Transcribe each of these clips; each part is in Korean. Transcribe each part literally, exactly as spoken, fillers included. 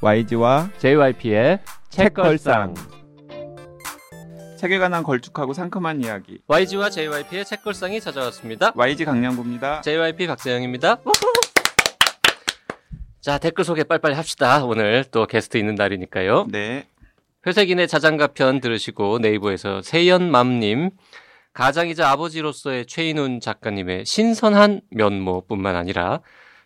와이지와 제이와이피의 책걸상. 책에 관한 걸쭉하고 상큼한 이야기. 와이지와 제이와이피의 책걸상이 찾아왔습니다. 와이지 강량구입니다. 제이와이피 박재영입니다. 자, 댓글 소개 빨리빨리 합시다. 오늘 또 게스트 있는 날이니까요. 네. 회색인의 자장가 편 들으시고 네이버에서 세연맘님, 가장이자 아버지로서의 최인훈 작가님의 신선한 면모뿐만 아니라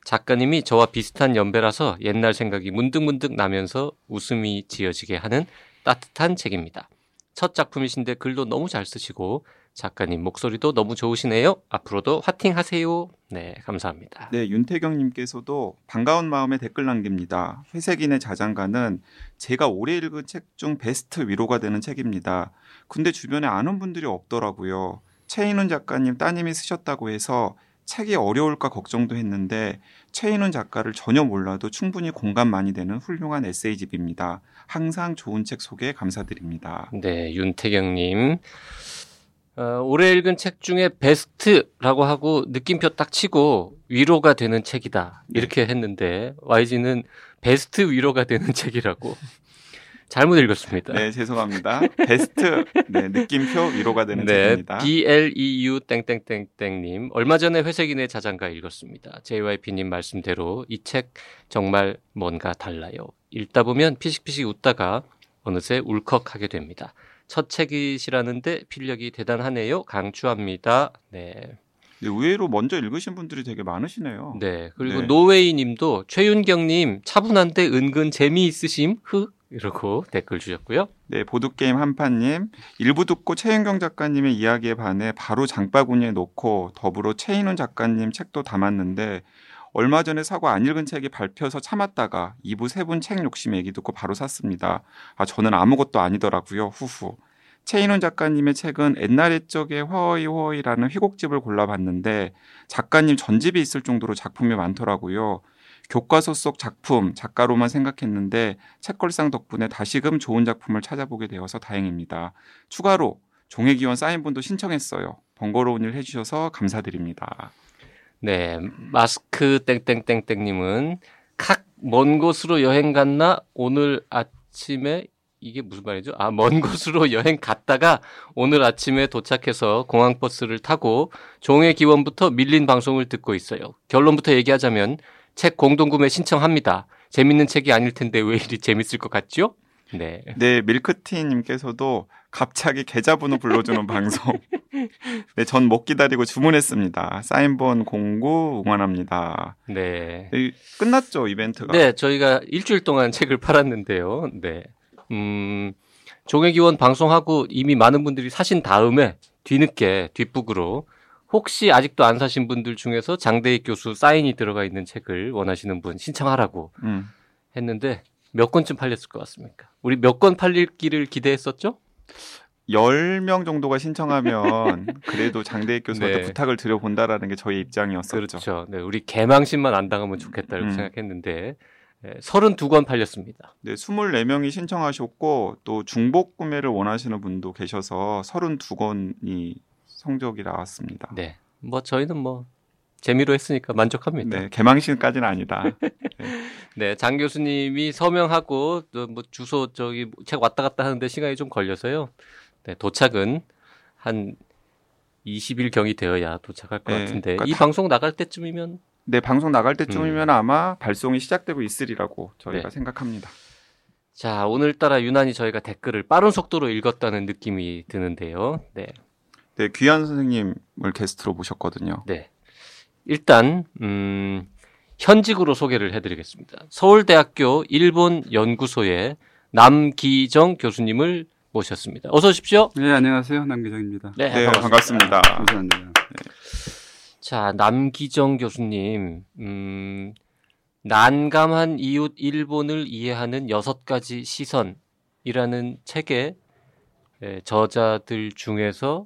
작가님이 저와 비슷한 연배라서 옛날 생각이 문득문득 나면서 웃음이 지어지게 하는 따뜻한 책입니다. 첫 작품이신데 글도 너무 잘 쓰시고 작가님 목소리도 너무 좋으시네요. 앞으로도 화팅하세요. 네, 감사합니다. 네, 윤태경님께서도 반가운 마음에 댓글 남깁니다. 회색인의 자장가는 제가 올해 읽은 책 중 베스트 위로가 되는 책입니다. 근데 주변에 아는 분들이 없더라고요. 최인훈 작가님 따님이 쓰셨다고 해서 책이 어려울까 걱정도 했는데 최인훈 작가를 전혀 몰라도 충분히 공감 많이 되는 훌륭한 에세이집입니다. 항상 좋은 책 소개 감사드립니다. 네, 윤태경님. 어, 올해 읽은 책 중에 베스트라고 하고 느낌표 딱 치고 위로가 되는 책이다 이렇게 네. 했는데 와이지는 베스트 위로가 되는 책이라고 잘못 읽었습니다. 네, 죄송합니다. 베스트 네, 느낌표 위로가 되는 네, 책입니다. B L E U 땡땡땡땡님 얼마 전에 회색인의 자장가 읽었습니다. 제이와이피님 말씀대로 이 책 정말 뭔가 달라요. 읽다 보면 피식피식 웃다가 어느새 울컥하게 됩니다. 첫 책이시라는데 필력이 대단하네요. 강추합니다. 네. 네, 의외로 먼저 읽으신 분들이 되게 많으시네요. 네. 그리고 네. 노웨이님도 최윤경님 차분한데 은근 재미있으심 흑. 이러고 댓글 주셨고요. 네, 보드게임 한판님. 일부 듣고 최윤경 작가님의 이야기에 반해 바로 장바구니에 넣고 더불어 최인훈 작가님 책도 담았는데 얼마 전에 사고 안 읽은 책이 밟혀서 참았다가 이부 세분 책 욕심 얘기 듣고 바로 샀습니다. 아, 저는 아무것도 아니더라고요. 후후. 최인훈 작가님의 책은 옛날 옛적의 허이 허이라는 희곡집을 골라봤는데 작가님 전집이 있을 정도로 작품이 많더라고요. 교과서 속 작품, 작가로만 생각했는데 책걸상 덕분에 다시금 좋은 작품을 찾아보게 되어서 다행입니다. 추가로 종회기원 사인본도 신청했어요. 번거로운 일 해주셔서 감사드립니다. 네, 마스크 땡땡땡땡님은 칵, 먼 곳으로 여행 갔나? 오늘 아침에 이게 무슨 말이죠? 아, 먼 곳으로 여행 갔다가 오늘 아침에 도착해서 공항버스를 타고 종회기원부터 밀린 방송을 듣고 있어요. 결론부터 얘기하자면 책 공동구매 신청합니다. 재밌는 책이 아닐 텐데 왜 이리 재밌을 것 같죠? 네. 네, 밀크티님께서도 갑자기 계좌번호 불러주는 방송. 네, 전 못 기다리고 주문했습니다. 사인본 공구 응원합니다. 네. 네, 끝났죠 이벤트가? 네, 저희가 일주일 동안 책을 팔았는데요. 네. 음, 종회기원 방송하고 이미 많은 분들이 사신 다음에 뒤늦게 뒷북으로. 혹시 아직도 안 사신 분들 중에서 장대익 교수 사인이 들어가 있는 책을 원하시는 분 신청하라고 음. 했는데 몇 권쯤 팔렸을 것 같습니까? 우리 몇 권 팔릴기를 기대했었죠? 열 명 정도가 신청하면 그래도 장대익 교수한테 네. 부탁을 드려본다라는 게 저희 입장이었었죠. 그렇죠. 네, 우리 개망신만 안 당하면 좋겠다 이렇게 음. 생각했는데 네, 서른두 권 팔렸습니다. 네, 스물네 명이 신청하셨고 또 중복 구매를 원하시는 분도 계셔서 서른두 권이 성적이 나왔습니다. 네, 뭐 저희는 뭐 재미로 했으니까 만족합니다. 네, 개망신까지는 아니다. 네, 네, 장 교수님이 서명하고 또 뭐 주소 저기 책 왔다 갔다 하는데 시간이 좀 걸려서요. 네, 도착은 한 이십 일 경이 되어야 도착할 것 네, 같은데 그러니까 이 다, 방송 나갈 때쯤이면 네, 방송 나갈 때쯤이면 음. 아마 발송이 시작되고 있으리라고 저희가 네. 생각합니다. 자, 오늘따라 유난히 저희가 댓글을 빠른 속도로 읽었다는 느낌이 드는데요. 네. 네, 귀한 선생님을 게스트로 모셨거든요. 네, 일단 음, 현직으로 소개를 해드리겠습니다. 서울대학교 일본연구소의 남기정 교수님을 모셨습니다. 어서 오십시오. 네, 안녕하세요. 남기정입니다. 네, 네 반갑습니다. 반갑습니다. 감사합니다. 네. 자, 남기정 교수님 음, 난감한 이웃 일본을 이해하는 여섯 가지 시선이라는 책의 저자들 중에서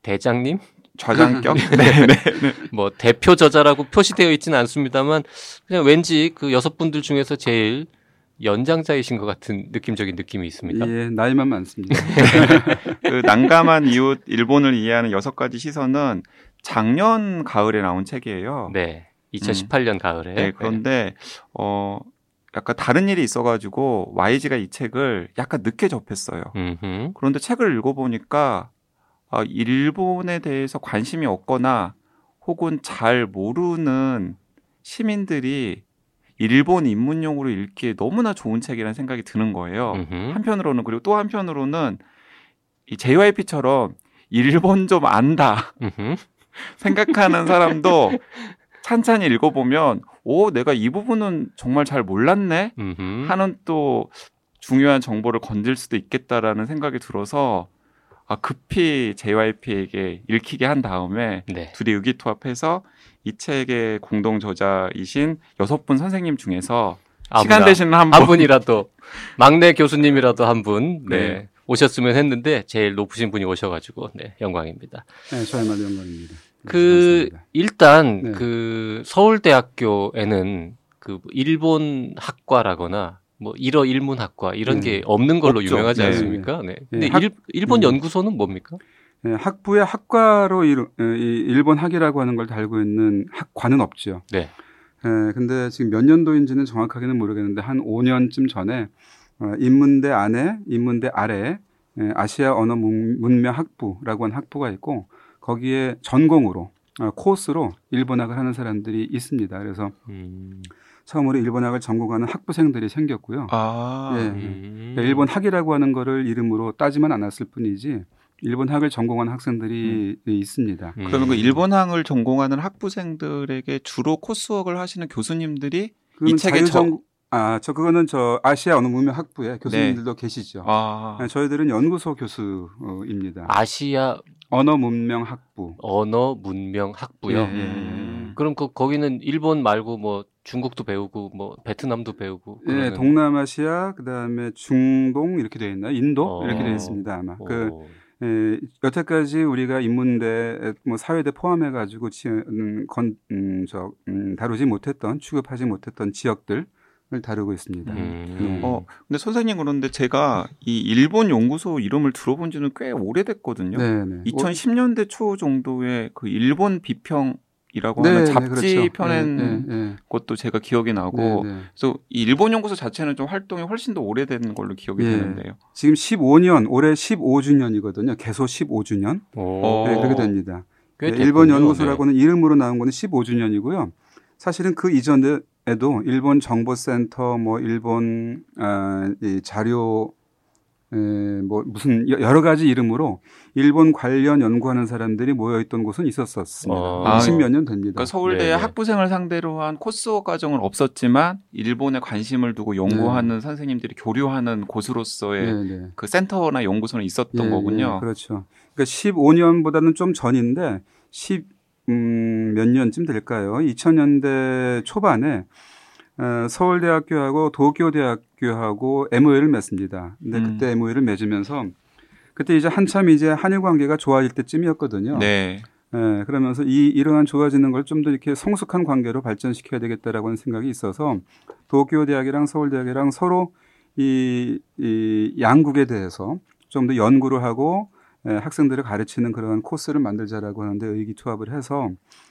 대장님? 좌장격? 네, 네. 뭐, 대표 저자라고 표시되어 있지는 않습니다만, 그냥 왠지 그 여섯 분들 중에서 제일 연장자이신 것 같은 느낌적인 느낌이 있습니다. 예, 나이만 많습니다. 그 난감한 이웃, 일본을 이해하는 여섯 가지 시선은 작년 가을에 나온 책이에요. 네. 이천십팔 년 음. 가을에. 네, 그런데, 어, 약간 다른 일이 있어가지고 와이지가 이 책을 약간 늦게 접했어요. 음흠. 그런데 책을 읽어보니까 아, 일본에 대해서 관심이 없거나 혹은 잘 모르는 시민들이 일본 입문용으로 읽기에 너무나 좋은 책이라는 생각이 드는 거예요. 음흠. 한편으로는 그리고 또 한편으로는 이 제이와이피처럼 일본 좀 안다 생각하는 사람도 찬찬히 읽어보면 오, 내가 이 부분은 정말 잘 몰랐네 하는 또 중요한 정보를 건질 수도 있겠다라는 생각이 들어서 아, 급히 제이와이피에게 읽히게 한 다음에 네. 둘이 의기투합해서 이 책의 공동 저자이신 여섯 분 선생님 중에서 아무나, 시간 되시는 한, 분. 한 분이라도 막내 교수님이라도 한 분 네. 네. 오셨으면 했는데 제일 높으신 분이 오셔가지고 네, 영광입니다. 네, 저야말로 영광입니다. 그 네, 일단 네. 그 서울대학교에는 그 일본 학과라거나 뭐 일어 일문학과 이런 네. 게 없는 걸로 없죠. 유명하지 않습니까? 네. 네. 네. 근데 학, 일, 일본 연구소는 뭡니까? 네, 학부의 학과로 일, 일본 학이라고 하는 걸 달고 있는 학과는 없죠. 네. 네. 근데 지금 몇 년도인지는 정확하게는 모르겠는데 한 오 년쯤 전에 인문대 안에 인문대 아래에 아시아 언어 문명 학부라고 하는 학부가 있고 거기에 전공으로 코스로 일본학을 하는 사람들이 있습니다. 그래서 음. 처음으로 일본학을 전공하는 학부생들이 생겼고요. 아. 예. 음. 일본학이라고 하는 거를 이름으로 따지만 않았을 뿐이지 일본학을 전공하는 학생들이 음. 있습니다. 음. 그러면 그 일본학을 전공하는 학부생들에게 주로 코스웍을 하시는 교수님들이 이 책에 전 아, 저 그거는 저 아시아 언어 문명 학부에 교수님들도 네. 계시죠. 아. 저희들은 연구소 교수입니다. 아시아 언어 문명 학부. 언어 문명 학부요. 예, 예, 예. 그럼 그 거기는 일본 말고 뭐 중국도 배우고 뭐 베트남도 배우고. 그러는... 예, 동남아시아 그다음에 중동 이렇게 되어 있나요? 인도 어. 이렇게 되어 있습니다 아마. 어. 그 예, 여태까지 우리가 인문대, 뭐 사회대 포함해가지고 지, 음, 건, 음, 저, 음, 다루지 못했던 취급하지 못했던 지역들. 다루고 있습니다. 음. 음. 어, 근데 선생님 그런데 제가 이 일본 연구소 이름을 들어본 지는 꽤 오래됐거든요. 네네. 이천십 년대 초 정도에 그 일본 비평이라고 네네, 하는 잡지 그렇죠. 펴낸 네네, 네네. 것도 제가 기억이 나고 네네. 그래서 이 일본 연구소 자체는 좀 활동이 훨씬 더 오래된 걸로 기억이 네네. 되는데요. 지금 십오 년, 올해 십오 주년이거든요. 개소 십오 주년. 네, 그렇게 됩니다. 네, 일본 연구소라고는 네. 이름으로 나온 거는 십오 주년이고요. 사실은 그 이전에 에도 일본 정보센터 뭐 일본 아, 이 자료 에, 뭐 무슨 여러 가지 이름으로 일본 관련 연구하는 사람들이 모여있던 곳은 있었었습니다. 어. 이십몇 년 됩니다. 그러니까 서울대 네. 학부생을 상대로 한 코스웍 과정은 없었지만 일본에 관심을 두고 연구하는 네. 선생님들이 교류하는 곳으로서의 네, 네. 그 센터나 연구소는 있었던 네, 거군요. 네, 그렇죠. 그러니까 십오 년보다는 좀 전인데 십 음, 몇 년쯤 될까요? 이천 년대 초반에 어, 서울대학교하고 도쿄대학교하고 엠오유를 맺습니다. 근데 음. 그때 엠오유를 맺으면서 그때 이제 한참 이제 한일 관계가 좋아질 때쯤이었거든요. 네. 네, 그러면서 이 이러한 좋아지는 걸 좀 더 이렇게 성숙한 관계로 발전시켜야 되겠다라고 하는 생각이 있어서 도쿄대학이랑 서울대학이랑 서로 이, 이 양국에 대해서 좀 더 연구를 하고 예, 학생들을 가르치는 그런 코스를 만들자라고 하는데 의기투합을 해서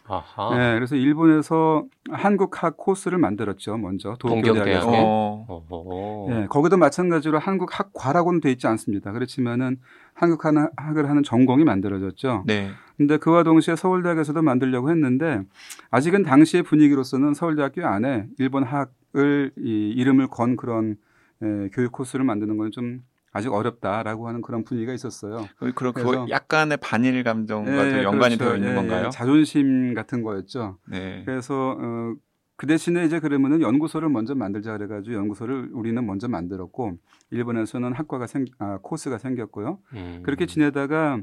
아하. 예, 그래서 일본에서 한국학 코스를 만들었죠. 먼저 동경대학에 어. 예, 거기도 마찬가지로 한국학과라고는 돼 있지 않습니다. 그렇지만은 한국학을 하는 전공이 만들어졌죠. 네. 근데 그와 동시에 서울대학에서도 만들려고 했는데 아직은 당시의 분위기로서는 서울대학교 안에 일본학을 이, 이름을 건 그런 예, 교육 코스를 만드는 건 좀 아직 어렵다라고 하는 그런 분위기가 있었어요. 그럼 그 약간의 반일 감정과 네, 연관이 그렇죠. 되어 있는 네, 건가요? 자존심 같은 거였죠. 네. 그래서 어, 그 대신에 이제 그러면은 연구소를 먼저 만들자 그래가지고 연구소를 우리는 먼저 만들었고 일본에서는 학과가 생, 아, 코스가 생겼고요. 음. 그렇게 지내다가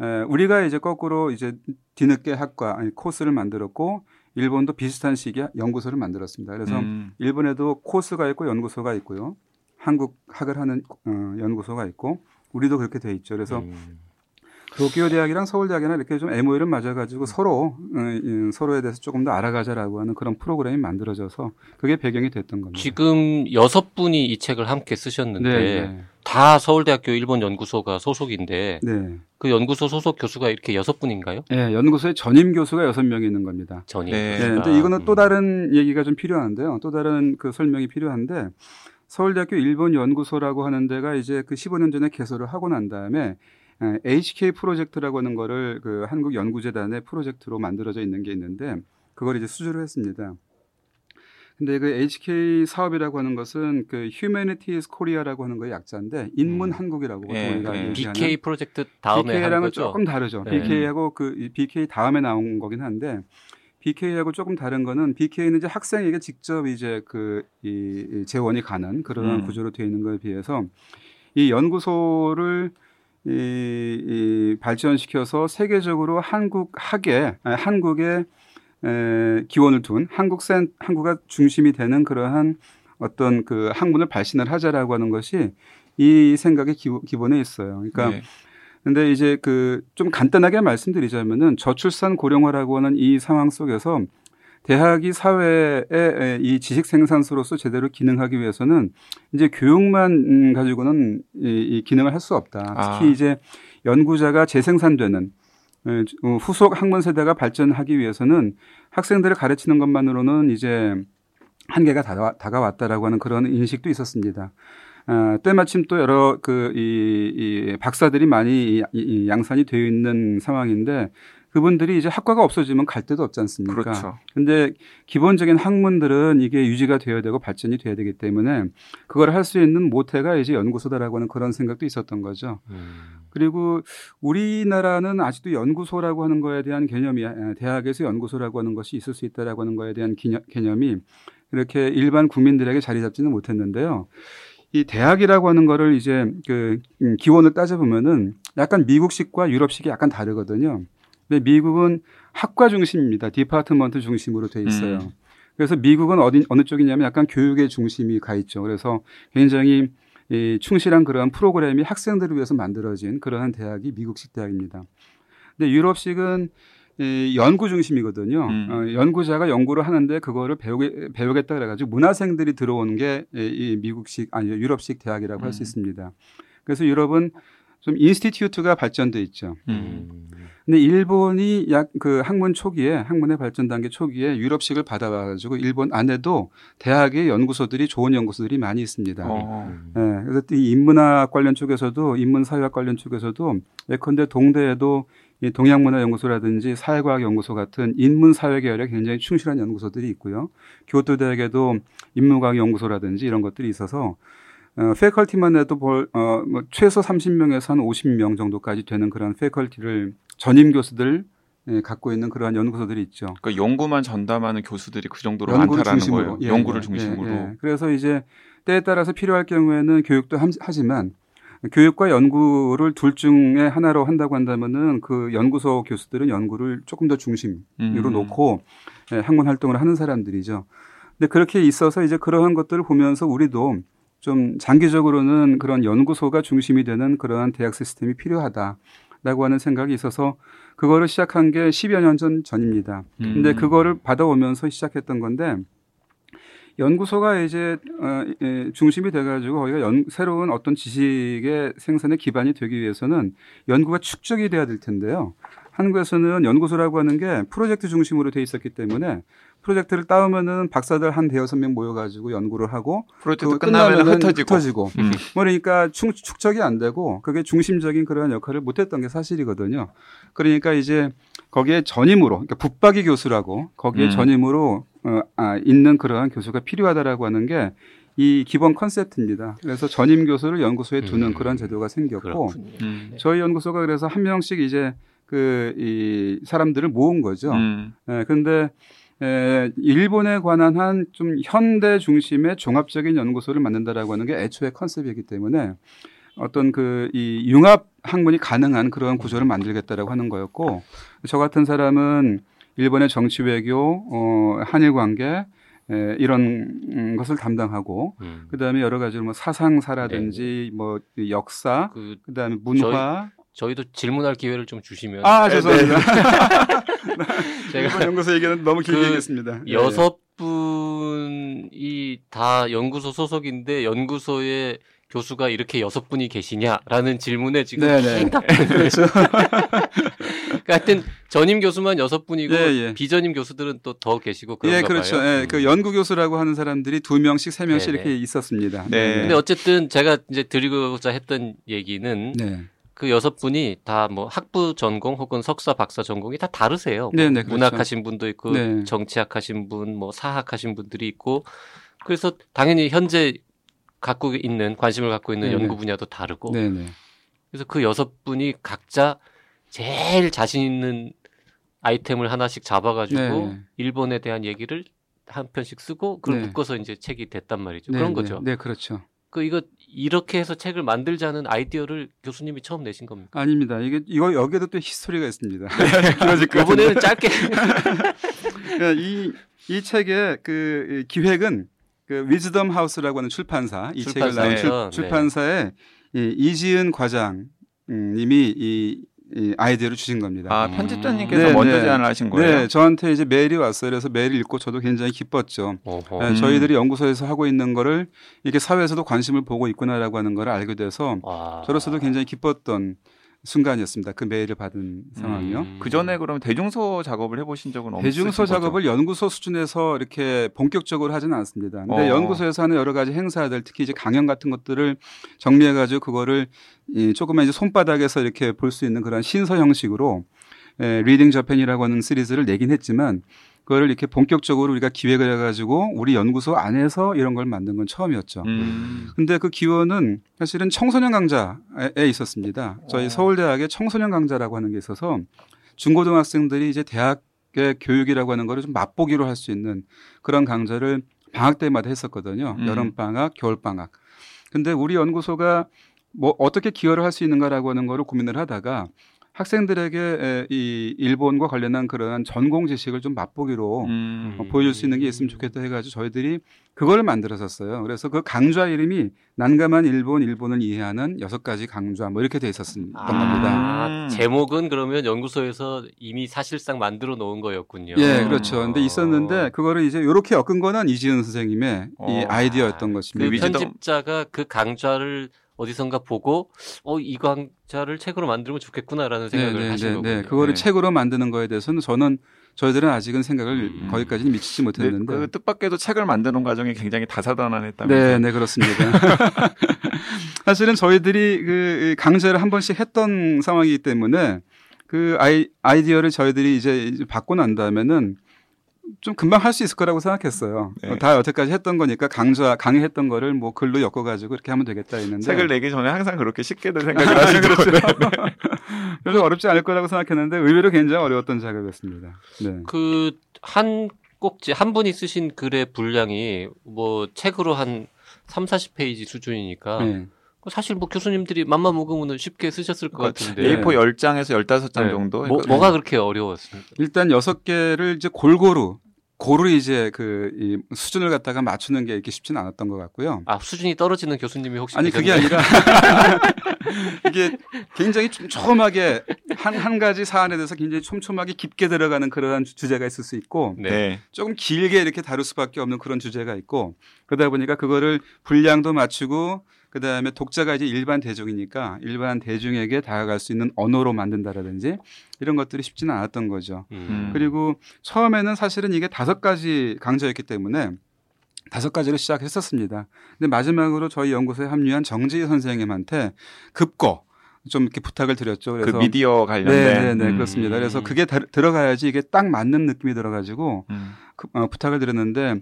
에, 우리가 이제 거꾸로 이제 뒤늦게 학과 아니, 코스를 만들었고 일본도 비슷한 시기에 연구소를 만들었습니다. 그래서 음. 일본에도 코스가 있고 연구소가 있고요. 한국학을 하는 어, 연구소가 있고 우리도 그렇게 돼 있죠. 그래서 음. 도쿄 대학이랑 서울 대학이나 이렇게 좀 엠오유를 맞아가지고 서로 서로에 대해서 조금 더 알아가자라고 하는 그런 프로그램이 만들어져서 그게 배경이 됐던 겁니다. 지금 여섯 분이 이 책을 함께 쓰셨는데 네네. 다 서울대학교 일본 연구소가 소속인데 네. 그 연구소 소속 교수가 이렇게 여섯 분인가요? 네, 연구소에 전임 교수가 여섯 명이 있는 겁니다. 전임. 네. 네, 근데 이거는 또 다른 얘기가 좀 필요한데요. 또 다른 그 설명이 필요한데. 서울대학교 일본 연구소라고 하는 데가 이제 그 십오 년 전에 개소를 하고 난 다음에 에이치케이 프로젝트라고 하는 거를 그 한국 연구재단의 프로젝트로 만들어져 있는 게 있는데 그걸 이제 수주를 했습니다. 근데 그 에이치케이 사업이라고 하는 것은 그 Humanities Korea라고 하는 거의 약자인데 인문 음. 한국이라고 네, 우리가 네. 비케이 프로젝트 다음에 비케이랑은 조금 다르죠. 네. 비케이하고 그 비케이 다음에 나온 거긴 한데 비케이하고 조금 다른 거는 비케이는 이제 학생에게 직접 이제 그 이 재원이 가는 그런 음. 구조로 되어 있는 거에 비해서 이 연구소를 이, 이 발전시켜서 세계적으로 한국 학에 한국에 에, 기원을 둔 한국 센 한국가 중심이 되는 그러한 어떤 그 학문을 발신을 하자라고 하는 것이 이 생각의 기, 기본에 있어요. 그러니까. 네. 근데 이제 그 좀 간단하게 말씀드리자면은 저출산 고령화라고 하는 이 상황 속에서 대학이 사회의 이 지식 생산소로서 제대로 기능하기 위해서는 이제 교육만 가지고는 이 기능을 할 수 없다. 아. 특히 이제 연구자가 재생산되는 후속 학문 세대가 발전하기 위해서는 학생들을 가르치는 것만으로는 이제 한계가 다가왔다라고 하는 그런 인식도 있었습니다. 아, 때마침 또 여러 그 이 이 박사들이 많이 이, 이 양산이 되어 있는 상황인데 그분들이 이제 학과가 없어지면 갈 데도 없지 않습니까? 그렇죠. 근데 기본적인 학문들은 이게 유지가 되어야 되고 발전이 되어야 되기 때문에 그걸 할 수 있는 모태가 이제 연구소다라고 하는 그런 생각도 있었던 거죠. 음. 그리고 우리나라는 아직도 연구소라고 하는 거에 대한 개념이 대학에서 연구소라고 하는 것이 있을 수 있다라고 하는 거에 대한 기념, 개념이 이렇게 일반 국민들에게 자리 잡지는 못했는데요. 이 대학이라고 하는 거를 이제 그 기원을 따져보면은 약간 미국식과 유럽식이 약간 다르거든요. 근데 미국은 학과 중심입니다. 디파트먼트 중심으로 돼 있어요. 음. 그래서 미국은 어디, 어느 쪽이냐면 약간 교육의 중심이 가 있죠. 그래서 굉장히 이 충실한 그러한 프로그램이 학생들을 위해서 만들어진 그러한 대학이 미국식 대학입니다. 근데 유럽식은 이 연구 중심이거든요. 음. 어, 연구자가 연구를 하는데 그거를 배우게, 배우겠다 그래가지고 문화생들이 들어오는 게 이 미국식 아니 유럽식 대학이라고 음. 할 수 있습니다. 그래서 유럽은 좀 인스티튜트가 발전돼 있죠. 음. 근데 일본이 약 그 학문 초기에 학문의 발전 단계 초기에 유럽식을 받아가지고 일본 안에도 대학의 연구소들이 좋은 연구소들이 많이 있습니다. 예, 네, 그래서 이 인문학 관련 쪽에서도 인문사회학 관련 쪽에서도 예컨대 동대에도 이 동양문화연구소라든지 사회과학연구소 같은 인문사회 계열에 굉장히 충실한 연구소들이 있고요. 교토대학에도 인문과학연구소라든지 이런 것들이 있어서 어, 패컬티만 해도 벌, 어, 뭐 최소 삼십 명에서 한 오십 명 정도까지 되는 그런 패컬티를 전임 교수들 예, 갖고 있는 그러한 연구소들이 있죠. 그러니까 연구만 전담하는 교수들이 그 정도로 많다라는 중심으로, 거예요. 예, 연구를 중심으로. 예, 예. 그래서 이제 때에 따라서 필요할 경우에는 교육도 함, 하지만 교육과 연구를 둘 중에 하나로 한다고 한다면은 그 연구소 교수들은 연구를 조금 더 중심으로 음. 놓고 학문 활동을 하는 사람들이죠. 근데 그렇게 있어서 이제 그러한 것들을 보면서 우리도 좀 장기적으로는 그런 연구소가 중심이 되는 그러한 대학 시스템이 필요하다라고 하는 생각이 있어서 그거를 시작한 게 십여 년 전 전입니다. 음. 근데 그거를 받아오면서 시작했던 건데 연구소가 이제 중심이 돼가지고 거기가 연, 새로운 어떤 지식의 생산의 기반이 되기 위해서는 연구가 축적이 돼야 될 텐데요. 한국에서는 연구소라고 하는 게 프로젝트 중심으로 돼 있었기 때문에 프로젝트를 따오면은 박사들 한 대여섯 명 모여가지고 연구를 하고 프로젝트 끝나면 흩어지고, 흩어지고. 음. 그러니까 축, 축적이 안 되고 그게 중심적인 그런 역할을 못했던 게 사실이거든요. 그러니까 이제 거기에 전임으로 그러니까 붙박이 교수라고 거기에 음. 전임으로 어, 아, 있는 그러한 교수가 필요하다라고 하는 게 이 기본 컨셉트입니다. 그래서 전임 교수를 연구소에 두는 음. 그런 제도가 생겼고 음. 저희 연구소가 그래서 한 명씩 이제 그 이 사람들을 모은 거죠. 음. 예, 근데 에, 일본에 관한 한 좀 현대 중심의 종합적인 연구소를 만든다라고 하는 게 애초에 컨셉이기 때문에 어떤 그 이 융합 학문이 가능한 그런 구조를 만들겠다라고 하는 거였고 저 같은 사람은 일본의 정치 외교, 어, 한일 관계 에, 이런 음, 것을 담당하고 음. 그다음에 여러 가지 뭐 사상사라든지 네. 뭐 역사, 그, 그다음에 문화 저희... 저희도 질문할 기회를 좀 주시면. 아, 죄송합니다. 제가 이번 연구소 얘기는 너무 길게 그 얘기했습니다. 여섯 분이 다 연구소 소속인데 연구소에 교수가 이렇게 여섯 분이 계시냐라는 질문에 지금 생각. 그렇죠. 그러니까 하여튼 전임 교수만 여섯 분이고 예, 예. 비전임 교수들은 또 더 계시고 그런가 예, 그렇죠. 봐요. 예, 음. 그 연구 교수라고 하는 사람들이 두 명씩 세 명씩 네네. 이렇게 있었습니다. 네. 근데 어쨌든 제가 이제 드리고자 했던 얘기는 네. 그 여섯 분이 다 뭐 학부 전공 혹은 석사 박사 전공이 다 다르세요. 네네, 그렇죠. 문학하신 분도 있고 네. 정치학하신 분, 뭐 사학하신 분들이 있고 그래서 당연히 현재 갖고 있는 관심을 갖고 있는 네네. 연구 분야도 다르고 네네. 그래서 그 여섯 분이 각자 제일 자신 있는 아이템을 하나씩 잡아가지고 네네. 일본에 대한 얘기를 한 편씩 쓰고 그걸 네네. 묶어서 이제 책이 됐단 말이죠. 네네. 그런 거죠. 네, 그렇죠. 그 이거 이렇게 해서 책을 만들자는 아이디어를 교수님이 처음 내신 겁니까? 아닙니다. 이게 이거 여기에도 또 히스토리가 있습니다. 이번에는 짧게 이 이 책의 그 기획은 그 위즈덤 하우스라고 하는 출판사 이 책을 나온 출, 출판사의 네. 이지은 과장님이 이, 이 아이디어를 주신 겁니다. 아 편집자님께서 음. 먼저 네, 제안을 하신 거예요? 네, 저한테 이제 메일이 왔어요. 그래서 메일을 읽고 저도 굉장히 기뻤죠. 네, 저희들이 연구소에서 하고 있는 거를 이렇게 사회에서도 관심을 보고 있구나라고 하는 걸 알게 돼서 와. 저로서도 굉장히 기뻤던 순간이었습니다. 그 메일을 받은 음. 상황이요. 그 전에 그럼 대중소 작업을 해보신 적은 없으신 대중소 거죠? 작업을 연구소 수준에서 이렇게 본격적으로 하지는 않습니다. 근데 어. 연구소에서 하는 여러 가지 행사들, 특히 이제 강연 같은 것들을 정리해가지고 그거를 이 조금만 이제 손바닥에서 이렇게 볼 수 있는 그런 신서 형식으로 에, 리딩 저펜이라고 하는 시리즈를 내긴 했지만 그거를 이렇게 본격적으로 우리가 기획을 해가지고 우리 연구소 안에서 이런 걸 만든 건 처음이었죠. 음. 근데 그 기원은 사실은 청소년 강좌에 있었습니다. 저희 서울대학의 청소년 강좌라고 하는 게 있어서 중고등학생들이 이제 대학의 교육이라고 하는 거를 좀 맛보기로 할 수 있는 그런 강좌를 방학 때마다 했었거든요. 음. 여름방학, 겨울방학. 근데 우리 연구소가 뭐 어떻게 기여를 할 수 있는가라고 하는 거를 고민을 하다가 학생들에게 이 일본과 관련한 그런 전공 지식을 좀 맛보기로 음. 보여줄 수 있는 게 있으면 좋겠다 해가지고 저희들이 그걸 만들었었어요. 그래서 그 강좌 이름이 난감한 일본, 일본을 이해하는 여섯 가지 강좌 뭐 이렇게 돼 있었습니다. 아, 음. 제목은 그러면 연구소에서 이미 사실상 만들어 놓은 거였군요. 예, 그렇죠. 근데 있었는데 그거를 이제 이렇게 엮은 거는 이지은 선생님의 어. 이 아이디어였던 아, 것입니다. 그 편집자가 그 강좌를 어디선가 보고 어, 이 강좌를 책으로 만들면 좋겠구나라는 생각을 네네, 하신 거군요. 네, 그거를 네. 책으로 만드는 거에 대해서는 저는 저희들은 아직은 생각을 음. 거기까지는 미치지 못했는데 네, 그 뜻밖에도 책을 만드는 과정이 굉장히 다사다난했다면서요. 네, 네 그렇습니다. 사실은 저희들이 그 강좌를 한 번씩 했던 상황이기 때문에 그 아이, 아이디어를 저희들이 이제 받고 난 다음에는 좀 금방 할 수 있을 거라고 생각했어요. 네. 다 여태까지 했던 거니까 강좌 강의했던 거를 뭐 글로 엮어가지고 이렇게 하면 되겠다 했는데 책을 내기 전에 항상 그렇게 쉽게들 생각을 하시는 거죠. 별로 어렵지 않을 거라고 생각했는데 의외로 굉장히 어려웠던 작업이었습니다. 네. 그 한 꼭지 한 분이 쓰신 글의 분량이 뭐 책으로 한 삼사십 페이지 수준이니까. 네. 사실 뭐 교수님들이 맘만 먹으면 쉽게 쓰셨을 것 같은데 에이포 십 장에서 십오 장 네. 정도 뭐, 그러니까. 뭐가 그렇게 어려웠습니까? 일단 여섯 개를 이제 골고루 고루 이제 그 이 수준을 갖다가 맞추는 게 이렇게 쉽지는 않았던 것 같고요. 아 수준이 떨어지는 교수님이 혹시 아니 그게 아니라 이게 굉장히 촘촘하게 한 한 가지 사안에 대해서 굉장히 촘촘하게 깊게 들어가는 그러한 주제가 있을 수 있고 네. 조금 길게 이렇게 다룰 수밖에 없는 그런 주제가 있고 그러다 보니까 그거를 분량도 맞추고 그 다음에 독자가 이제 일반 대중이니까 일반 대중에게 다가갈 수 있는 언어로 만든다라든지 이런 것들이 쉽지는 않았던 거죠. 음. 그리고 처음에는 사실은 이게 다섯 가지 강좌였기 때문에 다섯 가지로 시작했었습니다. 근데 마지막으로 저희 연구소에 합류한 정지희 선생님한테 급거 좀 이렇게 부탁을 드렸죠. 그래서 그 미디어 관련된. 네, 네, 음. 그렇습니다. 그래서 그게 다, 들어가야지 이게 딱 맞는 느낌이 들어가지고 음. 그, 어, 부탁을 드렸는데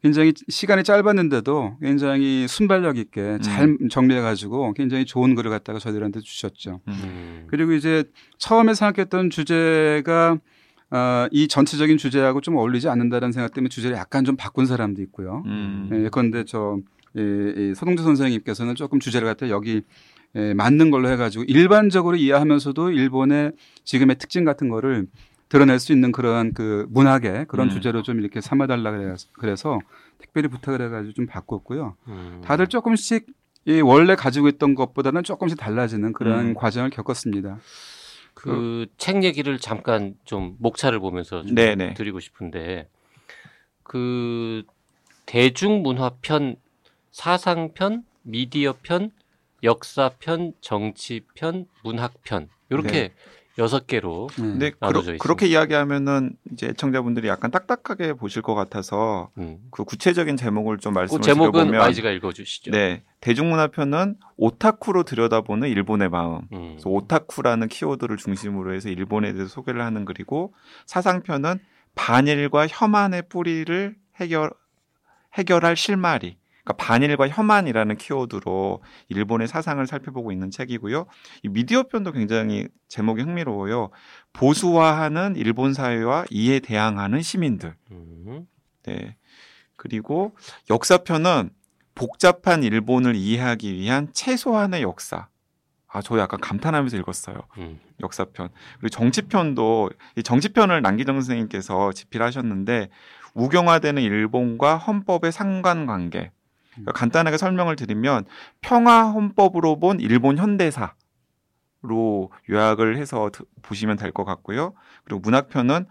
굉장히 시간이 짧았는데도 굉장히 순발력 있게 잘 음. 정리해가지고 굉장히 좋은 글을 갖다가 저희들한테 주셨죠. 음. 그리고 이제 처음에 생각했던 주제가 어, 이 전체적인 주제하고 좀 어울리지 않는다는 생각 때문에 주제를 약간 좀 바꾼 사람도 있고요. 음. 예, 예컨대 저 예, 예, 서동주 선생님께서는 조금 주제를 갖다 여기 예, 맞는 걸로 해가지고 일반적으로 이해하면서도 일본의 지금의 특징 같은 거를 드러낼 수 있는 그런 그 문학의 그런 음. 주제로 좀 이렇게 삼아달라 그래서, 그래서 특별히 부탁을 해가지고 좀 바꿨고요. 음. 다들 조금씩 이 원래 가지고 있던 것보다는 조금씩 달라지는 그런 음. 과정을 겪었습니다. 그 책 얘기를 잠깐 좀 목차를 보면서 좀 드리고 싶은데 그 대중문화편, 사상편, 미디어편, 역사편, 정치편, 문학편 이렇게 네. 여섯 개로 네. 나눠져 있습니다. 그렇게 이야기하면은 이제 애청자분들이 약간 딱딱하게 보실 것 같아서 음. 그 구체적인 제목을 좀 말씀을 드려보면 그 제목은 와이지가 읽어주시죠. 네. 대중문화편은 오타쿠로 들여다보는 일본의 마음. 음. 그래서 오타쿠라는 키워드를 중심으로 해서 일본에 대해서 소개를 하는 글이고 사상편은 반일과 혐한의 뿌리를 해결, 해결할 실마리. 그러니까 반일과 혐한이라는 키워드로 일본의 사상을 살펴보고 있는 책이고요. 이 미디어 편도 굉장히 제목이 흥미로워요. 보수화하는 일본 사회와 이에 대항하는 시민들. 네. 그리고 역사편은 복잡한 일본을 이해하기 위한 최소한의 역사. 아, 저 약간 감탄하면서 읽었어요. 음. 역사편. 그리고 정치편도 이 정치편을 남기정 선생님께서 집필하셨는데 우경화되는 일본과 헌법의 상관관계. 그러니까 간단하게 설명을 드리면 평화 헌법으로 본 일본 현대사로 요약을 해서 보시면 될 것 같고요. 그리고 문학편은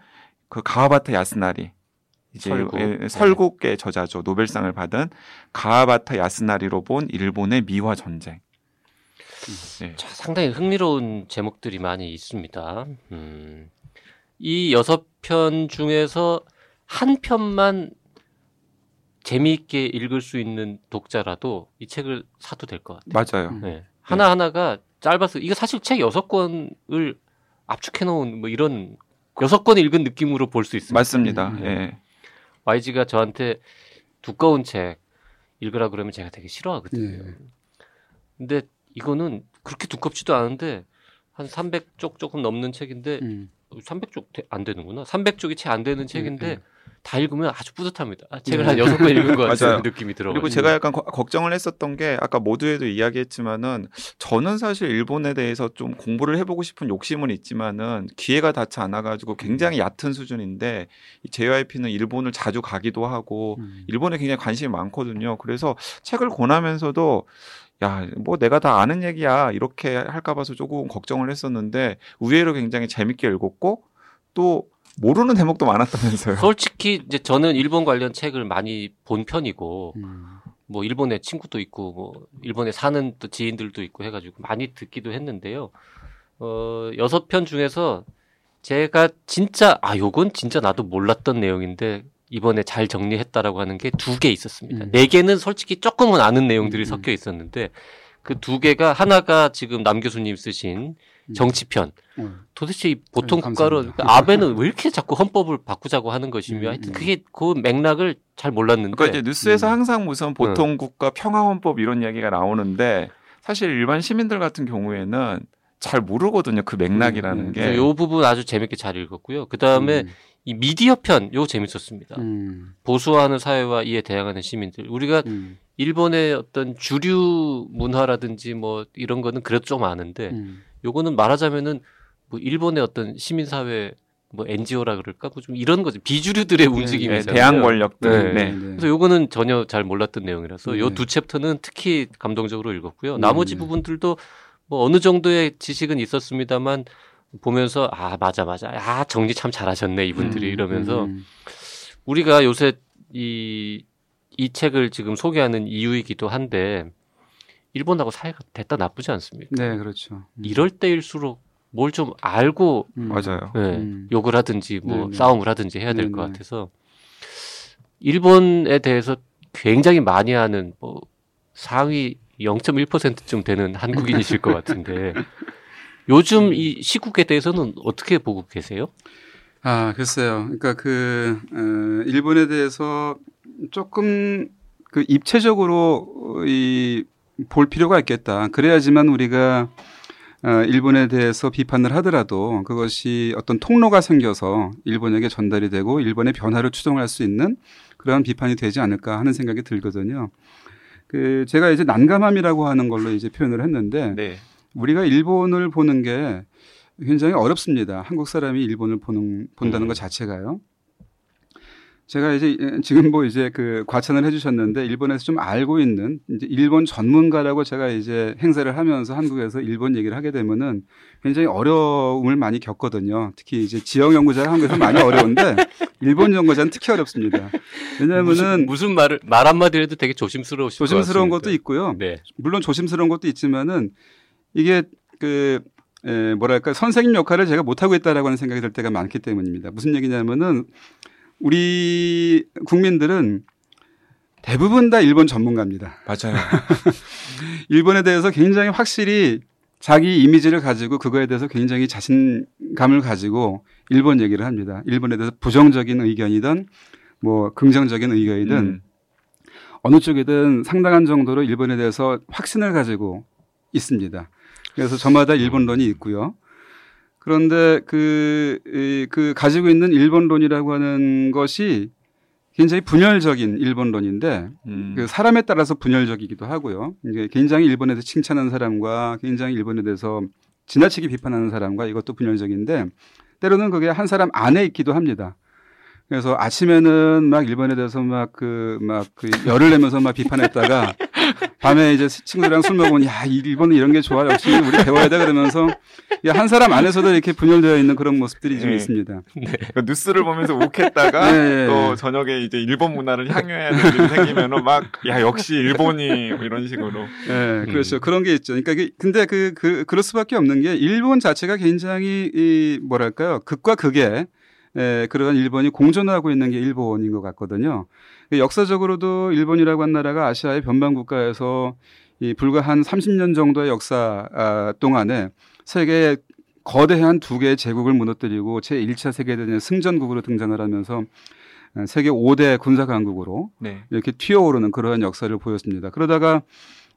그 가와바타 야스나리. 이제 설국. 설국의 저자죠. 노벨상을 받은 가와바타 야스나리로 본 일본의 미화 전쟁. 네. 자, 상당히 흥미로운 제목들이 많이 있습니다. 음, 이 여섯 편 중에서 한 편만 재미있게 읽을 수 있는 독자라도 이 책을 사도 될 것 같아요. 맞아요. 네. 네. 하나하나가 짧아서 이거 사실 책 여섯 권을 압축해놓은 뭐 이런 여섯 권 읽은 느낌으로 볼 수 있습니다. 맞습니다. 네. 네. 와이지가 저한테 두꺼운 책 읽으라 그러면 제가 되게 싫어하거든요. 네. 근데 이거는 그렇게 두껍지도 않은데 한 삼백 쪽 조금 넘는 책인데 음. 삼백 쪽 안 되는구나. 삼백 쪽이 채 안 되는 책인데 음. 다 읽으면 아주 뿌듯합니다. 아, 책을 음. 한 여섯 권 읽은 것 같은 느낌이 들어요. 그리고 제가 약간 거, 걱정을 했었던 게 아까 모두에도 이야기했지만은 저는 사실 일본에 대해서 좀 공부를 해보고 싶은 욕심은 있지만은 기회가 닿지 않아가지고 굉장히 얕은 수준인데 제이와이피는 일본을 자주 가기도 하고 음. 일본에 굉장히 관심이 많거든요. 그래서 책을 권하면서도 야, 뭐 내가 다 아는 얘기야 이렇게 할까 봐서 조금 걱정을 했었는데 의외로 굉장히 재밌게 읽었고 또 모르는 대목도 많았다면서요. 솔직히 이제 저는 일본 관련 책을 많이 본 편이고 음. 뭐 일본에 친구도 있고 뭐 일본에 사는 또 지인들도 있고 해가지고 많이 듣기도 했는데요. 어, 여섯 편 중에서 제가 진짜 아 요건 진짜 나도 몰랐던 내용인데 이번에 잘 정리했다라고 하는 게 두 개 있었습니다. 음. 네 개는 솔직히 조금은 아는 내용들이 음. 섞여 있었는데 그 두 개가 하나가 지금 남 교수님 쓰신 정치편. 음. 도대체 보통 네, 국가로 아베는 왜 이렇게 자꾸 헌법을 바꾸자고 하는 것이며 음, 하여튼 음. 그게 그 맥락을 잘 몰랐는데. 그러니까 이제 뉴스에서 음. 항상 무슨 보통 국가 평화헌법 이런 이야기가 나오는데 사실 일반 시민들 같은 경우에는 잘 모르거든요. 그 맥락이라는 음, 음. 게. 이 부분 아주 재밌게 잘 읽었고요. 그다음에 음. 이 미디어 편, 요 재밌었습니다. 음. 보수화하는 사회와 이에 대항하는 시민들. 우리가 음. 일본의 어떤 주류 문화라든지 뭐 이런 거는 그래도 좀 아는데 음. 요거는 말하자면은 뭐 일본의 어떤 시민사회 뭐 엔지오라 그럴까? 뭐 좀 이런 거죠. 비주류들의 움직임이잖아요. 네, 네, 대항 권력들. 네. 네. 네. 그래서 요거는 전혀 잘 몰랐던 내용이라서 요 두 네. 챕터는 특히 감동적으로 읽었고요. 네. 나머지 부분들도 뭐 어느 정도의 지식은 있었습니다만 보면서 아 맞아 맞아 아 정리 참 잘하셨네 이분들이 음, 이러면서 음. 우리가 요새 이, 이 책을 지금 소개하는 이유이기도 한데 일본하고 사이가 됐다 나쁘지 않습니까? 네 그렇죠. 음. 이럴 때일수록 뭘 좀 알고 음. 맞아요. 네, 음. 욕을 하든지 뭐 네네. 싸움을 하든지 해야 될 것 같아서 일본에 대해서 굉장히 많이 아는 뭐 상위 영 점 일 퍼센트쯤 되는 한국인이실 것 같은데. 요즘 이 시국에 대해서는 어떻게 보고 계세요? 아, 글쎄요. 그러니까 그, 어, 일본에 대해서 조금 그 입체적으로 이, 볼 필요가 있겠다. 그래야지만 우리가 어, 일본에 대해서 비판을 하더라도 그것이 어떤 통로가 생겨서 일본에게 전달이 되고 일본의 변화를 추종할 수 있는 그런 비판이 되지 않을까 하는 생각이 들거든요. 그, 제가 이제 난감함이라고 하는 걸로 이제 표현을 했는데. 네. 우리가 일본을 보는 게 굉장히 어렵습니다. 한국 사람이 일본을 보는, 본다는 음. 것 자체가요. 제가 이제 지금 뭐 이제 그 과찬을 해주셨는데 일본에서 좀 알고 있는 이제 일본 전문가라고 제가 이제 행사를 하면서 한국에서 일본 얘기를 하게 되면은 굉장히 어려움을 많이 겪거든요. 특히 이제 지역 연구자는 한국에서 많이 어려운데 일본 연구자는 특히 어렵습니다. 왜냐하면은 무슨, 무슨 말을 말 한마디로 해도 되게 조심스러우실 것 같습니다. 조심스러운 것도 있고요. 네. 물론 조심스러운 것도 있지만은 이게 그 에 뭐랄까 선생님 역할을 제가 못 하고 있다라고 하는 생각이 들 때가 많기 때문입니다. 무슨 얘기냐면은. 우리 국민들은 대부분 다 일본 전문가입니다. 맞아요. 일본에 대해서 굉장히 확실히 자기 이미지를 가지고 그거에 대해서 굉장히 자신감을 가지고 일본 얘기를 합니다. 일본에 대해서 부정적인 의견이든 뭐 긍정적인 의견이든 음. 어느 쪽이든 상당한 정도로 일본에 대해서 확신을 가지고 있습니다. 그래서 저마다 일본론이 있고요. 그런데 그, 그 가지고 있는 일본론이라고 하는 것이 굉장히 분열적인 일본론인데 음. 그 사람에 따라서 분열적이기도 하고요. 이제 굉장히 일본에 대해서 칭찬하는 사람과 굉장히 일본에 대해서 지나치게 비판하는 사람과 이것도 분열적인데 때로는 그게 한 사람 안에 있기도 합니다. 그래서 아침에는 막 일본에 대해서 막 그, 막 그 열을 내면서 막 비판했다가 밤에 이제 친구들이랑 술 먹으면 야, 일본은 이런 게 좋아. 역시 우리 배워야 돼. 그러면서 야, 한 사람 안에서도 이렇게 분열되어 있는 그런 모습들이 좀 네. 있습니다. 네. 그러니까 뉴스를 보면서 욱했다가 네. 또 저녁에 이제 일본 문화를 향유해야 될 일이 생기면은 막 야, 역시 일본이 뭐 이런 식으로. 네, 그렇죠. 음. 그런 게 있죠. 그러니까 그, 근데 그, 그, 그럴 수밖에 없는 게 일본 자체가 굉장히 이, 뭐랄까요. 극과 극에 예, 그런 일본이 공존하고 있는 게 일본인 것 같거든요. 역사적으로도 일본이라고 한 나라가 아시아의 변방 국가에서 이 불과 한 삼십 년 정도의 역사 아, 동안에 세계의 거대한 두 개의 제국을 무너뜨리고 제일 차 세계대전의 승전국으로 등장을 하면서 세계 오 대 군사강국으로 네. 이렇게 튀어오르는 그런 역사를 보였습니다. 그러다가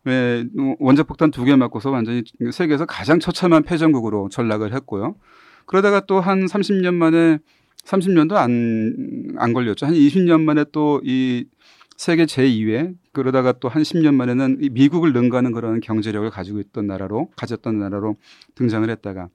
예, 원자폭탄 두 개 맞고서 완전히 세계에서 가장 처참한 패전국으로 전락을 했고요. 그러다가 또 한 삼십 년 만에 삼십 년도 안, 안 걸렸죠. 한 이십 년 만에 또 이 세계 제이 회, 그러다가 또 한 십 년 만에는 이 미국을 능가하는 그런 경제력을 가지고 있던 나라로, 가졌던 나라로 등장을 했다가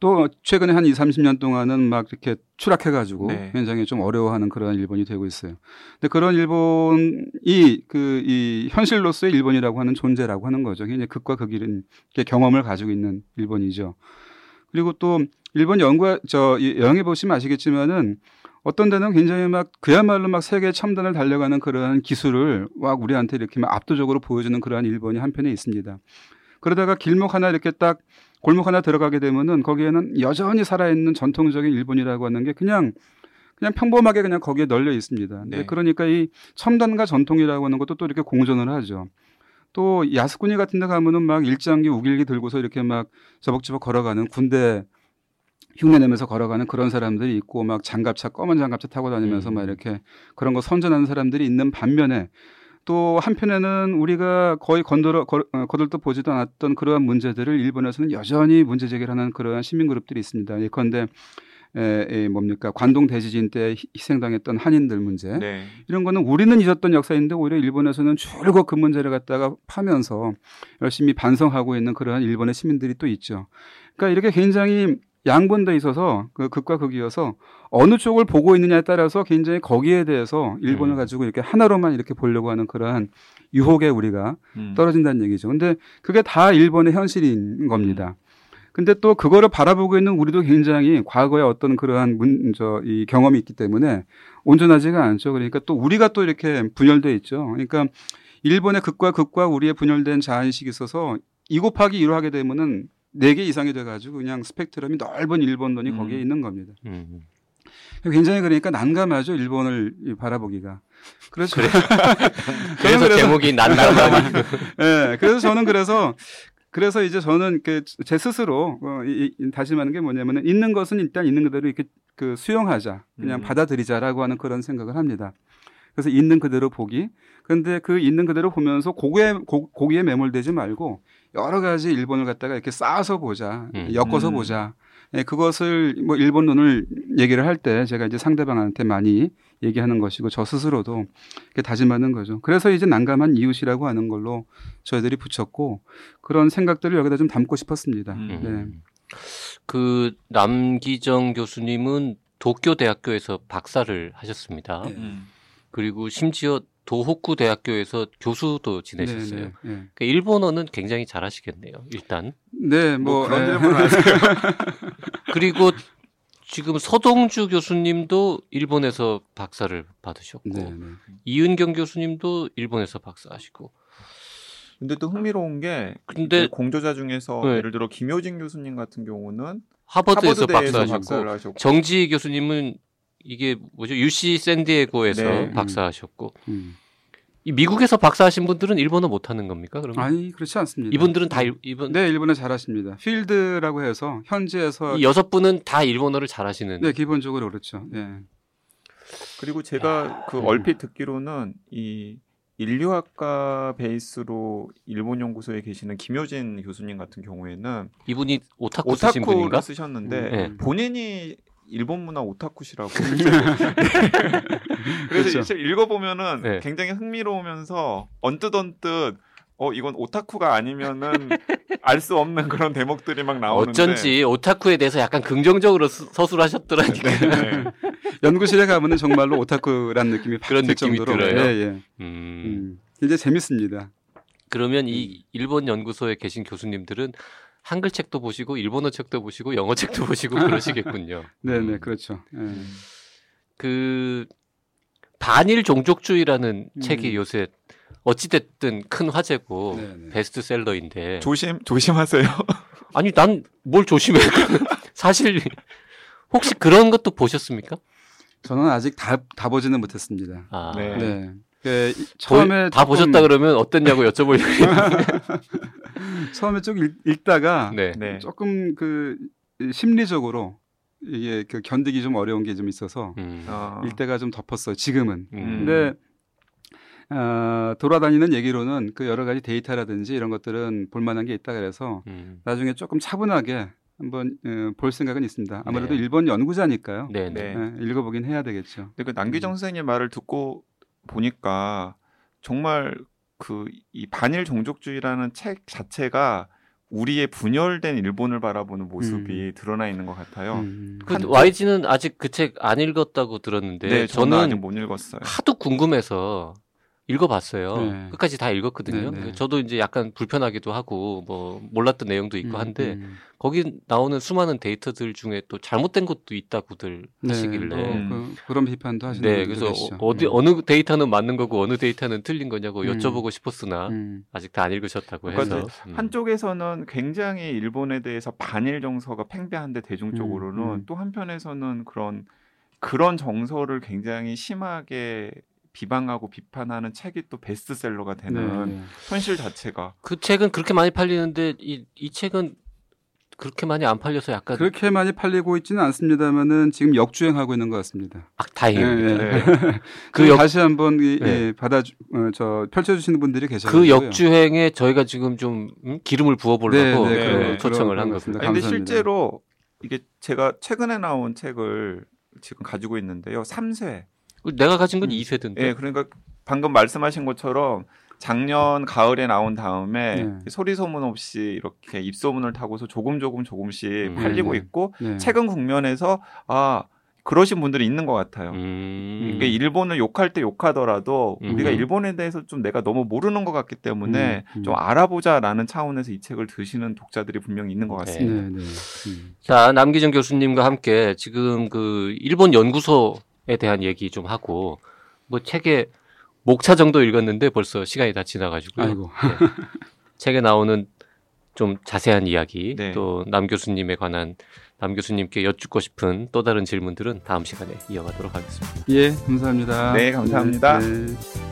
또 최근에 한 이삼십 년 동안은 막 이렇게 추락해가지고 네. 굉장히 좀 어려워하는 그런 일본이 되고 있어요. 근데 그런 일본이 그 이 현실로서의 일본이라고 하는 존재라고 하는 거죠. 굉장히 극과 극이라는 경험을 가지고 있는 일본이죠. 그리고 또 일본 연구 저 여행해 보시면 아시겠지만은 어떤 데는 굉장히 막 그야말로 막 세계 첨단을 달려가는 그러한 기술을 막 우리한테 이렇게 막 압도적으로 보여주는 그러한 일본이 한편에 있습니다. 그러다가 길목 하나 이렇게 딱 골목 하나 들어가게 되면은 거기에는 여전히 살아있는 전통적인 일본이라고 하는 게 그냥 그냥 평범하게 그냥 거기에 널려 있습니다. 네. 그러니까 이 첨단과 전통이라고 하는 것도 또 이렇게 공존을 하죠. 또 야스쿠니 같은 데 가면은 막 일장기 우길기 들고서 이렇게 막 저벅저벅 걸어가는 군대 흉내내면서 걸어가는 그런 사람들이 있고 막 장갑차 검은 장갑차 타고 다니면서 음. 막 이렇게 그런 거 선전하는 사람들이 있는 반면에 또 한편에는 우리가 거의 건드러, 거, 거들떠 보지도 않았던 그러한 문제들을 일본에서는 여전히 문제 제기를 하는 그러한 시민그룹들이 있습니다. 예컨대 에, 에, 뭡니까 관동대지진 때 희생당했던 한인들 문제 네. 이런 거는 우리는 잊었던 역사인데 오히려 일본에서는 줄곧 그 문제를 갖다가 파면서 열심히 반성하고 있는 그러한 일본의 시민들이 또 있죠. 그러니까 이렇게 굉장히 양분돼 있어서 그 극과 극이어서 어느 쪽을 보고 있느냐에 따라서 굉장히 거기에 대해서 일본을 음. 가지고 이렇게 하나로만 이렇게 보려고 하는 그러한 유혹에 우리가 음. 떨어진다는 얘기죠. 근데 그게 다 일본의 현실인 겁니다. 음. 근데 또 그거를 바라보고 있는 우리도 굉장히 과거에 어떤 그러한 문, 저, 이 경험이 있기 때문에 온전하지가 않죠. 그러니까 또 우리가 또 이렇게 분열되어 있죠. 그러니까 일본의 극과 극과 우리의 분열된 자아인식이 있어서 이 곱하기 이로 하게 되면은 네 개 이상이 돼가지고 그냥 스펙트럼이 넓은 일본론이 음. 거기에 있는 겁니다. 음. 굉장히 그러니까 난감하죠. 일본을 바라보기가. 그렇죠. 그래. 그래서 그래서 제목이 난감하니 네, 그래서 저는 그래서 그래서 이제 저는 제 스스로 어, 이, 다시 말하는 게 뭐냐면 있는 것은 일단 있는 그대로 이렇게 그 수용하자, 그냥 음. 받아들이자라고 하는 그런 생각을 합니다. 그래서 있는 그대로 보기. 그런데 그 있는 그대로 보면서 고기에, 고, 고기에 매몰되지 말고 여러 가지 일본을 갖다가 이렇게 쌓아서 보자, 음. 엮어서 음. 보자. 예, 그것을 뭐 일본론을 얘기를 할 때 제가 이제 상대방한테 많이 얘기하는 것이고 저 스스로도 이렇게 다짐하는 거죠. 그래서 이제 난감한 이웃이라고 하는 걸로 저희들이 붙였고 그런 생각들을 여기다 좀 담고 싶었습니다. 음. 네. 그 남기정 교수님은 도쿄대학교에서 박사를 하셨습니다. 네. 그리고 심지어 도호쿠 대학교에서 교수도 지내셨어요. 네, 네, 네. 그러니까 일본어는 굉장히 잘하시겠네요. 일단. 네, 뭐, 뭐 그런 일본 아세요. 그리고 지금 서동주 교수님도 일본에서 박사를 받으셨고, 네, 네. 이은경 교수님도 일본에서 박사하시고. 근데 또 흥미로운 게 근데, 공조자 중에서 네. 예를 들어 김효진 교수님 같은 경우는 하버드에서, 하버드에서 박사하셨고, 정지희 교수님은 이게 뭐죠? 유씨 샌디에고에서 네. 박사하셨고. 음. 이 미국에서 박사하신 분들은 일본어 못하는 겁니까? 그러면? 아니 그렇지 않습니다. 이분들은 다 일, 일본 네 일본어 잘하십니다. 필드라고 해서 현지에서 이 여섯 분은 다 일본어를 잘하시는. 네 기본적으로 그렇죠. 네. 그리고 제가 야. 그 얼핏 듣기로는 이 인류학과 베이스로 일본 연구소에 계시는 김효진 교수님 같은 경우에는 이분이 오타쿠 쓰신 분인가? 쓰셨는데 네. 본인이 일본 문화 오타쿠시라고. 그래서 그렇죠. 읽어보면은 네. 굉장히 흥미로우면서 언뜻 언뜻 어 이건 오타쿠가 아니면은 알 수 없는 그런 대목들이 막 나오는데 어쩐지 오타쿠에 대해서 약간 긍정적으로 수, 서술하셨더라니까. 네. 연구실에 가면은 정말로 오타쿠라는 느낌이 그런 느낌이 정도로. 들어요. 예, 예. 음. 음. 이제 재밌습니다. 그러면 이 일본 연구소에 계신 교수님들은 한글 책도 보시고 일본어 책도 보시고 영어 책도 보시고 그러시겠군요. 네네 그렇죠. 네. 그 반일 종족주의라는 음. 책이 요새 어찌됐든 큰 화제고 네네. 베스트셀러인데 조심 조심하세요. 아니 난 뭘 조심해? 사실 혹시 그런 것도 보셨습니까? 저는 아직 다 다 보지는 못했습니다. 아. 네. 네. 그 처음에 다 조금... 보셨다 그러면 어땠냐고 여쭤보려고. 처음에 쭉 읽, 읽다가 네. 조금 그 심리적으로 이게 그 견디기 좀 어려운 게 좀 있어서 음. 어. 읽다가 좀 덮었어요. 지금은. 음. 근데 어, 돌아다니는 얘기로는 그 여러 가지 데이터라든지 이런 것들은 볼만한 게 있다 그래서 음. 나중에 조금 차분하게 한번 어, 볼 생각은 있습니다. 아무래도 네. 일본 연구자니까요. 네, 네. 네, 읽어보긴 해야 되겠죠. 근데 그 남기정 음. 선생님 말을 듣고 보니까 정말 그 이 반일 종족주의라는 책 자체가 우리의 분열된 일본을 바라보는 모습이 음. 드러나 있는 것 같아요. 음. 한... 와이지는 아직 그 책 안 읽었다고 들었는데 네, 저는, 저는 아직 못 읽었어요. 하도 궁금해서 읽어봤어요. 네. 끝까지 다 읽었거든요. 네, 네. 저도 이제 약간 불편하기도 하고 뭐 몰랐던 내용도 있고 한데 음, 음. 거기 나오는 수많은 데이터들 중에 또 잘못된 것도 있다고들 네, 하시길래 음. 그, 그런 비판도 하시는 네, 분들 그래서 계시죠. 어디 음. 어느 데이터는 맞는 거고 어느 데이터는 틀린 거냐고 음. 여쭤보고 싶었으나 음. 아직 다 안 읽으셨다고 그러니까 해서 음. 한쪽에서는 굉장히 일본에 대해서 반일 정서가 팽배한데 대중적으로는 음. 음. 또 한편에서는 그런 그런 정서를 굉장히 심하게 비방하고 비판하는 책이 또 베스트셀러가 되는 네. 현실 자체가 그 책은 그렇게 많이 팔리는데 이, 이 책은 그렇게 많이 안 팔려서 약간 그렇게 많이 팔리고 있지는 않습니다만은 지금 역주행하고 있는 것 같습니다. 아, 다행입니다. 네, 네. 그 역... 다시 한번 네. 예, 받아 어, 저 펼쳐주시는 분들이 계시고요. 그 역주행에 저희가 지금 좀 음? 기름을 부어보려고 네, 네, 네. 초청을 한 겁니다. 그런데 실제로 이게 제가 최근에 나온 책을 지금 가지고 있는데요. 삼 세 내가 가진 건 음. 이 세던데. 네, 그러니까 방금 말씀하신 것처럼 작년 가을에 나온 다음에 네. 소리 소문 없이 이렇게 입소문을 타고서 조금 조금 조금씩 음. 팔리고 네. 있고 네. 최근 국면에서 아 그러신 분들이 있는 것 같아요. 음. 그러니까 일본을 욕할 때 욕하더라도 음. 우리가 일본에 대해서 좀 내가 너무 모르는 것 같기 때문에 음. 좀 알아보자라는 차원에서 이 책을 드시는 독자들이 분명히 있는 것 같습니다. 네. 네. 네. 음. 자, 남기정 교수님과 함께 지금 그 일본 연구소 에 대한 얘기 좀 하고 뭐 책에 목차 정도 읽었는데 벌써 시간이 다 지나가지고 네. 책에 나오는 좀 자세한 이야기 네. 또 남 교수님에 관한 남 교수님께 여쭙고 싶은 또 다른 질문들은 다음 시간에 이어가도록 하겠습니다. 예, 감사합니다. 네, 감사합니다. 네, 네.